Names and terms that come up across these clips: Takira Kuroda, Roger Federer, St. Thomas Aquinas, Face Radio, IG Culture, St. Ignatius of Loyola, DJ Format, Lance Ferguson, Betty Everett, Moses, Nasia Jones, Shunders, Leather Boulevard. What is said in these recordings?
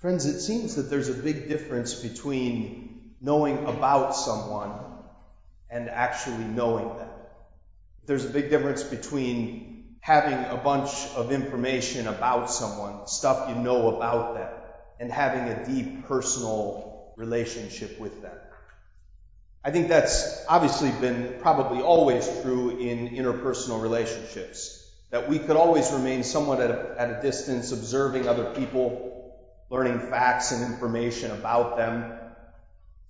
Friends, it seems that there's a big difference between knowing about someone and actually knowing them. There's a big difference between having a bunch of information about someone, stuff you know about them, and having a deep personal relationship with them. I think that's obviously been probably always true in interpersonal relationships, that we could always remain somewhat at a distance, observing other people, learning facts and information about them,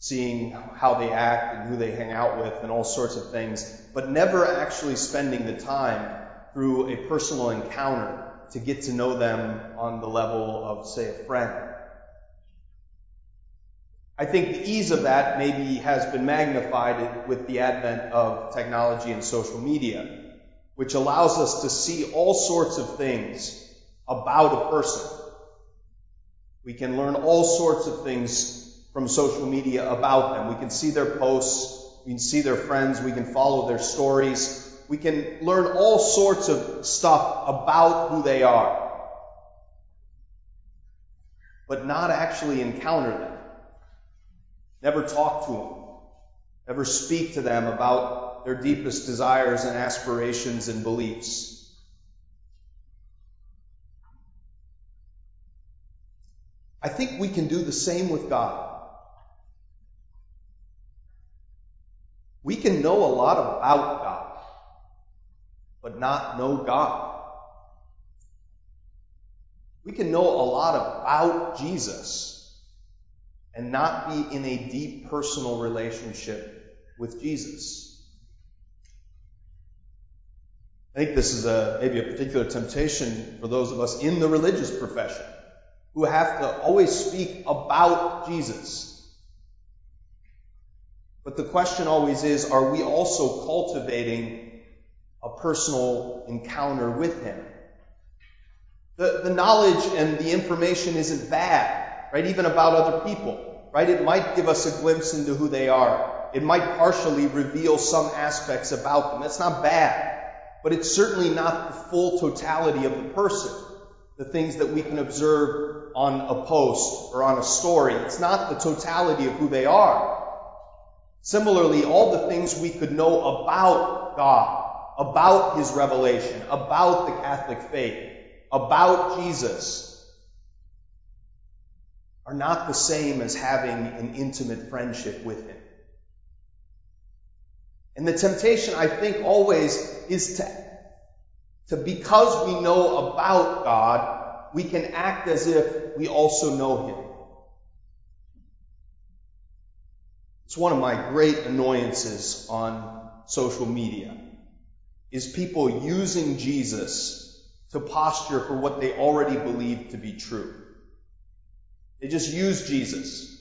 seeing how they act and who they hang out with and all sorts of things, but never actually spending the time through a personal encounter to get to know them on the level of, say, a friend. I think the ease of that maybe has been magnified with the advent of technology and social media, which allows us to see all sorts of things about a person. We can learn all sorts of things from social media about them. We can see their posts, we can see their friends, we can follow their stories. We can learn all sorts of stuff about who they are, but not actually encounter them. Never talk to them. Never speak to them about their deepest desires and aspirations and beliefs. I think we can do the same with God. We can know a lot about God, but not know God. We can know a lot about Jesus and not be in a deep personal relationship with Jesus. I think this is maybe a particular temptation for those of us in the religious profession who have to always speak about Jesus. But the question always is, are we also cultivating a personal encounter with him? The knowledge and the information isn't bad, right? Even about other people, right? It might give us a glimpse into who they are. It might partially reveal some aspects about them. That's not bad, but it's certainly not the full totality of the person. The things that we can observe on a post or on a story, it's not the totality of who they are. Similarly, all the things we could know about God, about his revelation, about the Catholic faith, about Jesus, are not the same as having an intimate friendship with him. And the temptation, I think, always is to because we know about God, we can act as if we also know him. It's one of my great annoyances on social media, is people using Jesus to posture for what they already believe to be true. They just use Jesus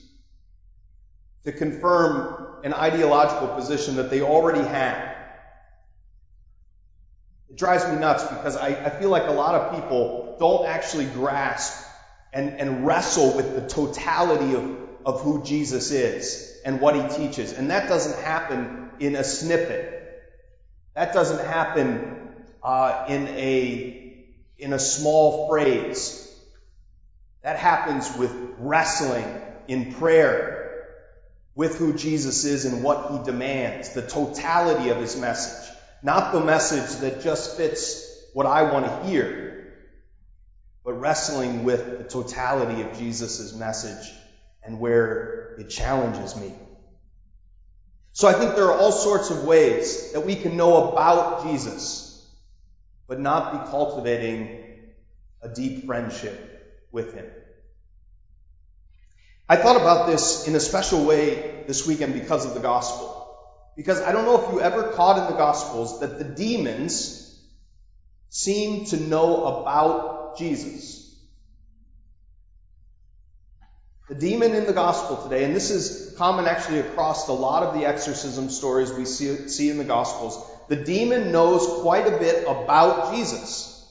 to confirm an ideological position that they already had. It drives me nuts because I feel like a lot of people don't actually grasp and wrestle with the totality of who Jesus is and what he teaches. And that doesn't happen in a snippet. That doesn't happen in a small phrase. That happens with wrestling in prayer with who Jesus is and what he demands, the totality of his message, not the message that just fits what I want to hear, but wrestling with the totality of Jesus' message and where it challenges me. So I think there are all sorts of ways that we can know about Jesus, but not be cultivating a deep friendship with him. I thought about this in a special way this weekend because of the gospel. Because I don't know if you ever caught in the Gospels that the demons seem to know about Jesus. The demon in the gospel today, and this is common actually across a lot of the exorcism stories we see in the Gospels, the demon knows quite a bit about Jesus.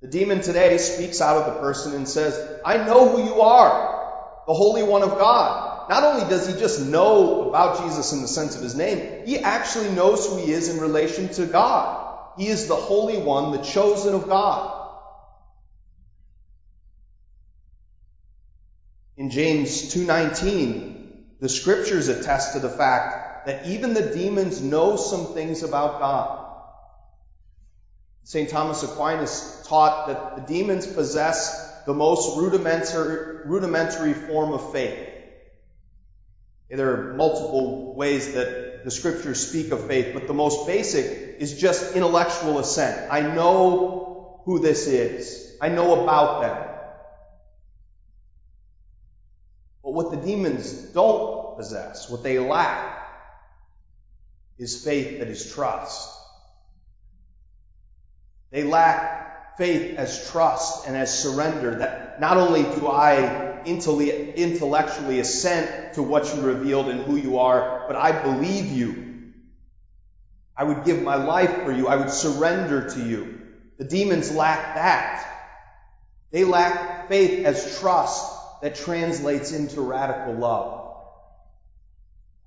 The demon today speaks out of the person and says, I know who you are, the Holy One of God. Not only does he just know about Jesus in the sense of his name, he actually knows who he is in relation to God. He is the Holy One, the chosen of God. In James 2:19, the scriptures attest to the fact that even the demons know some things about God. St. Thomas Aquinas taught that the demons possess the most rudimentary form of faith. There are multiple ways that the scriptures speak of faith, but the most basic is just intellectual assent. I know who this is. I know about them. But what the demons don't possess, what they lack, is faith that is trust. They lack faith as trust and as surrender, that not only do I intellectually assent to what you revealed and who you are, but I believe you. I would give my life for you. I would surrender to you. The demons lack that. They lack faith as trust that translates into radical love.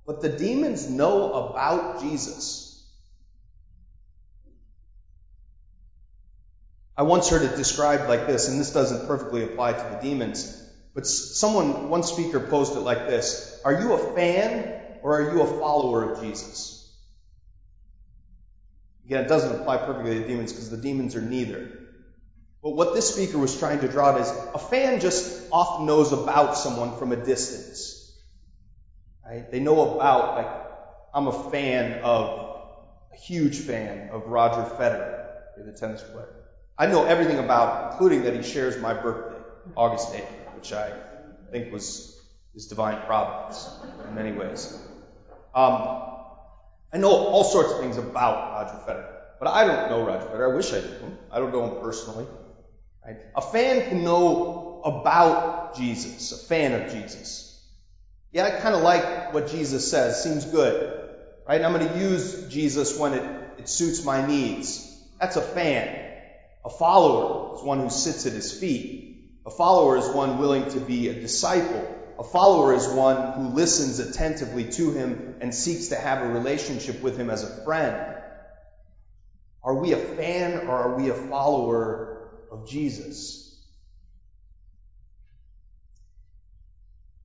But the demons know about Jesus. I once heard it described like this, and this doesn't perfectly apply to the demons, but one speaker posed it like this: are you a fan or are you a follower of Jesus? Again, it doesn't apply perfectly to the demons because the demons are neither. But what this speaker was trying to draw out is a fan just often knows about someone from a distance. Right? They know about, like, I'm a huge fan of Roger Federer, the tennis player. I know everything about, including that he shares my birthday, August 8th, which I think was his divine providence in many ways. I know all sorts of things about Roger Federer, but I don't know Roger Federer. I wish I knew him. I don't know him personally. Right? A fan can know about Jesus, a fan of Jesus. Yeah, I kind of like what Jesus says. Seems good. Right? And I'm going to use Jesus when it suits my needs. That's a fan. A follower is one who sits at his feet. A follower is one willing to be a disciple. A follower is one who listens attentively to him and seeks to have a relationship with him as a friend. Are we a fan or are we a follower of Jesus?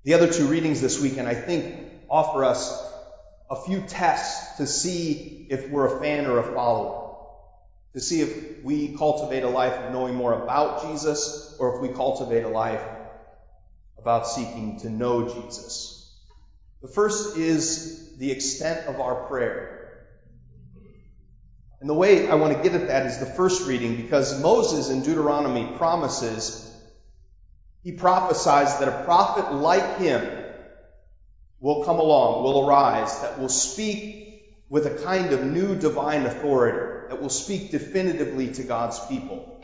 The other two readings this weekend, I think, offer us a few tests to see if we're a fan or a follower. To see if we cultivate a life of knowing more about Jesus or if we cultivate a life about seeking to know Jesus. The first is the extent of our prayer. And the way I want to get at that is the first reading, because Moses in Deuteronomy prophesies that a prophet like him will arise, that will speak with a kind of new divine authority, that will speak definitively to God's people.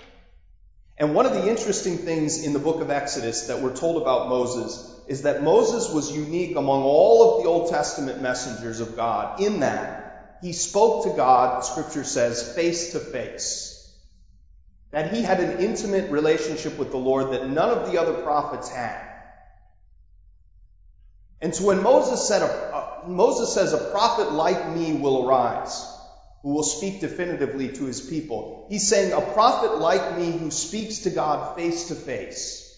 And one of the interesting things in the book of Exodus that we're told about Moses is that Moses was unique among all of the Old Testament messengers of God in that he spoke to God, Scripture says, face to face. That he had an intimate relationship with the Lord that none of the other prophets had. And so when Moses says, a prophet like me will arise, who will speak definitively to his people, he's saying, a prophet like me who speaks to God face to face.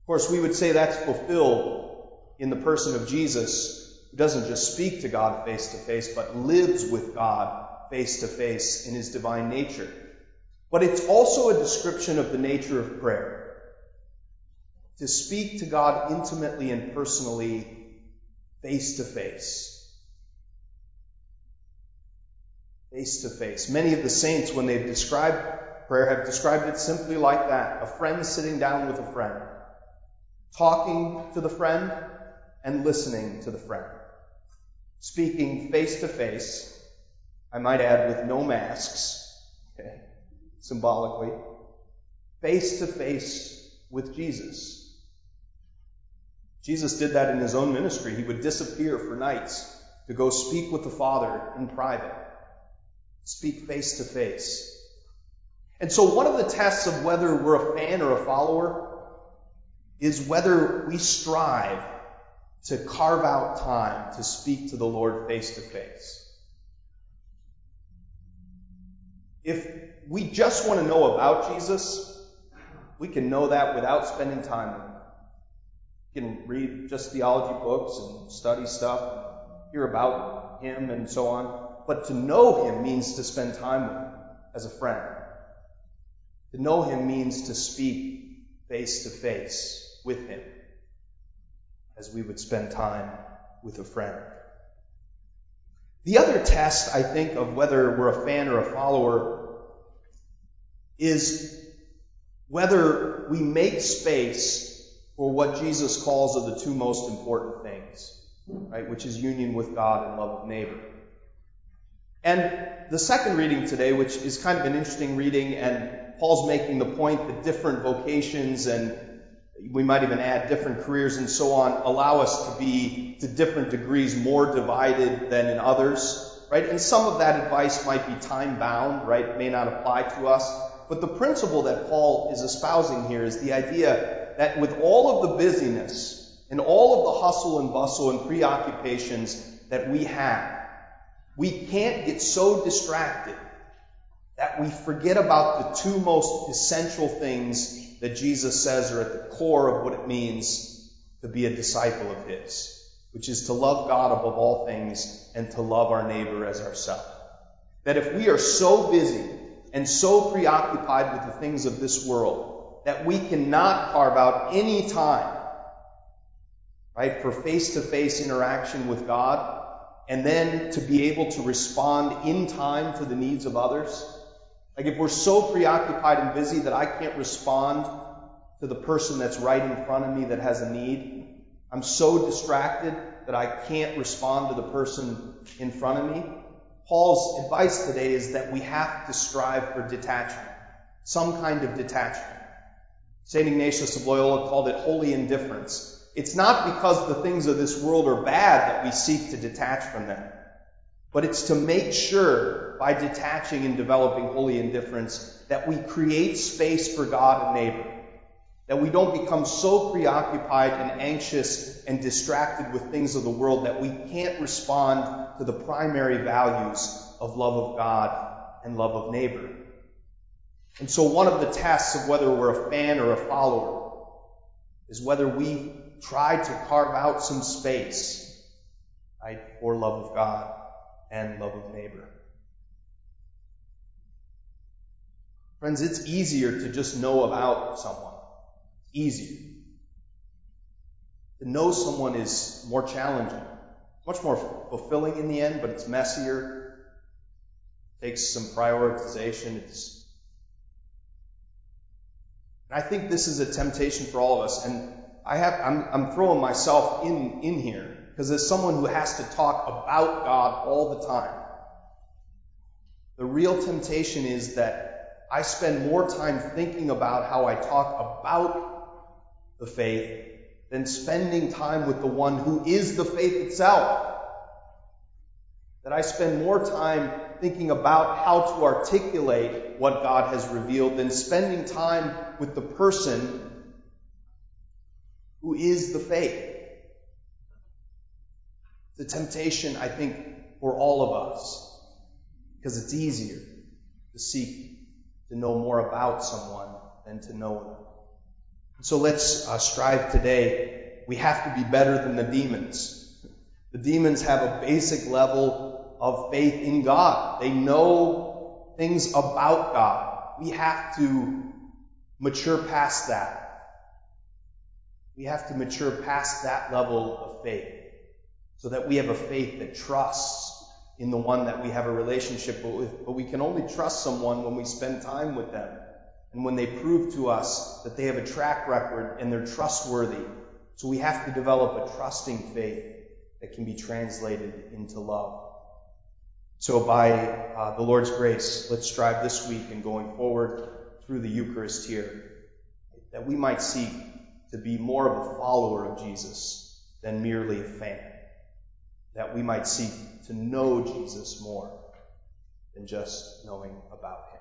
Of course, we would say that's fulfilled in the person of Jesus, who doesn't just speak to God face to face, but lives with God face to face in his divine nature. But it's also a description of the nature of prayer. To speak to God intimately and personally, face to face. Face to face. Many of the saints, when they've described prayer, have described it simply like that. A friend sitting down with a friend. Talking to the friend and listening to the friend. Speaking face to face. I might add with no masks. Okay, symbolically. Face to face with Jesus. Jesus did that in his own ministry. He would disappear for nights to go speak with the Father in private. Speak face to face. And so one of the tests of whether we're a fan or a follower is whether we strive to carve out time to speak to the Lord face to face. If we just want to know about Jesus, We can know that without spending time with it. You can read just theology books and study stuff, hear about him and so on. But to know him means to spend time with him as a friend. To know him means to speak face to face with him, as we would spend time with a friend. The other test, I think, of whether we're a fan or a follower is whether we make space for what Jesus calls are the two most important things, right? Which is union with God and love of neighbor. And the second reading today, which is kind of an interesting reading, and Paul's making the point that different vocations and we might even add different careers and so on, allow us to be to different degrees more divided than in others, right? And some of that advice might be time-bound, right? It may not apply to us. But the principle that Paul is espousing here is the idea that with all of the busyness and all of the hustle and bustle and preoccupations that we have, we can't get so distracted that we forget about the two most essential things that Jesus says are at the core of what it means to be a disciple of his, which is to love God above all things and to love our neighbor as ourselves. That if we are so busy and so preoccupied with the things of this world that we cannot carve out any time, right, for face-to-face interaction with God and then to be able to respond in time to the needs of others. Like if we're so preoccupied and busy that I can't respond to the person that's right in front of me that has a need, I'm so distracted that I can't respond to the person in front of me. Paul's advice today is that we have to strive for detachment, some kind of detachment. St. Ignatius of Loyola called it holy indifference. It's not because the things of this world are bad that we seek to detach from them, but it's to make sure by detaching and developing holy indifference that we create space for God and neighbor, that we don't become so preoccupied and anxious and distracted with things of the world that we can't respond to the primary values of love of God and love of neighbor. And so one of the tests of whether we're a fan or a follower is whether we try to carve out some space, right, for love of God and love of neighbor. Friends, it's easier to just know about someone. It's easier. To know someone is more challenging, much more fulfilling in the end, but it's messier. It takes some prioritization. And I think this is a temptation for all of us. And I'm throwing myself in here, because as someone who has to talk about God all the time, the real temptation is that I spend more time thinking about how I talk about the faith than spending time with the one who is the faith itself. That I spend more time thinking about how to articulate what God has revealed than spending time with the person who is the faith. The temptation, I think, for all of us, because it's easier to seek to know more about someone than to know them. So let's strive today. We have to be better than the demons. The demons have a basic level of faith in God. They know things about God. We have to mature past that. We have to mature past that level of faith, so that we have a faith that trusts in the one that we have a relationship with. But we can only trust someone when we spend time with them and when they prove to us that they have a track record and they're trustworthy. So we have to develop a trusting faith that can be translated into love. So by the Lord's grace, let's strive this week and going forward through the Eucharist here, that we might seek to be more of a follower of Jesus than merely a fan. That we might seek to know Jesus more than just knowing about him.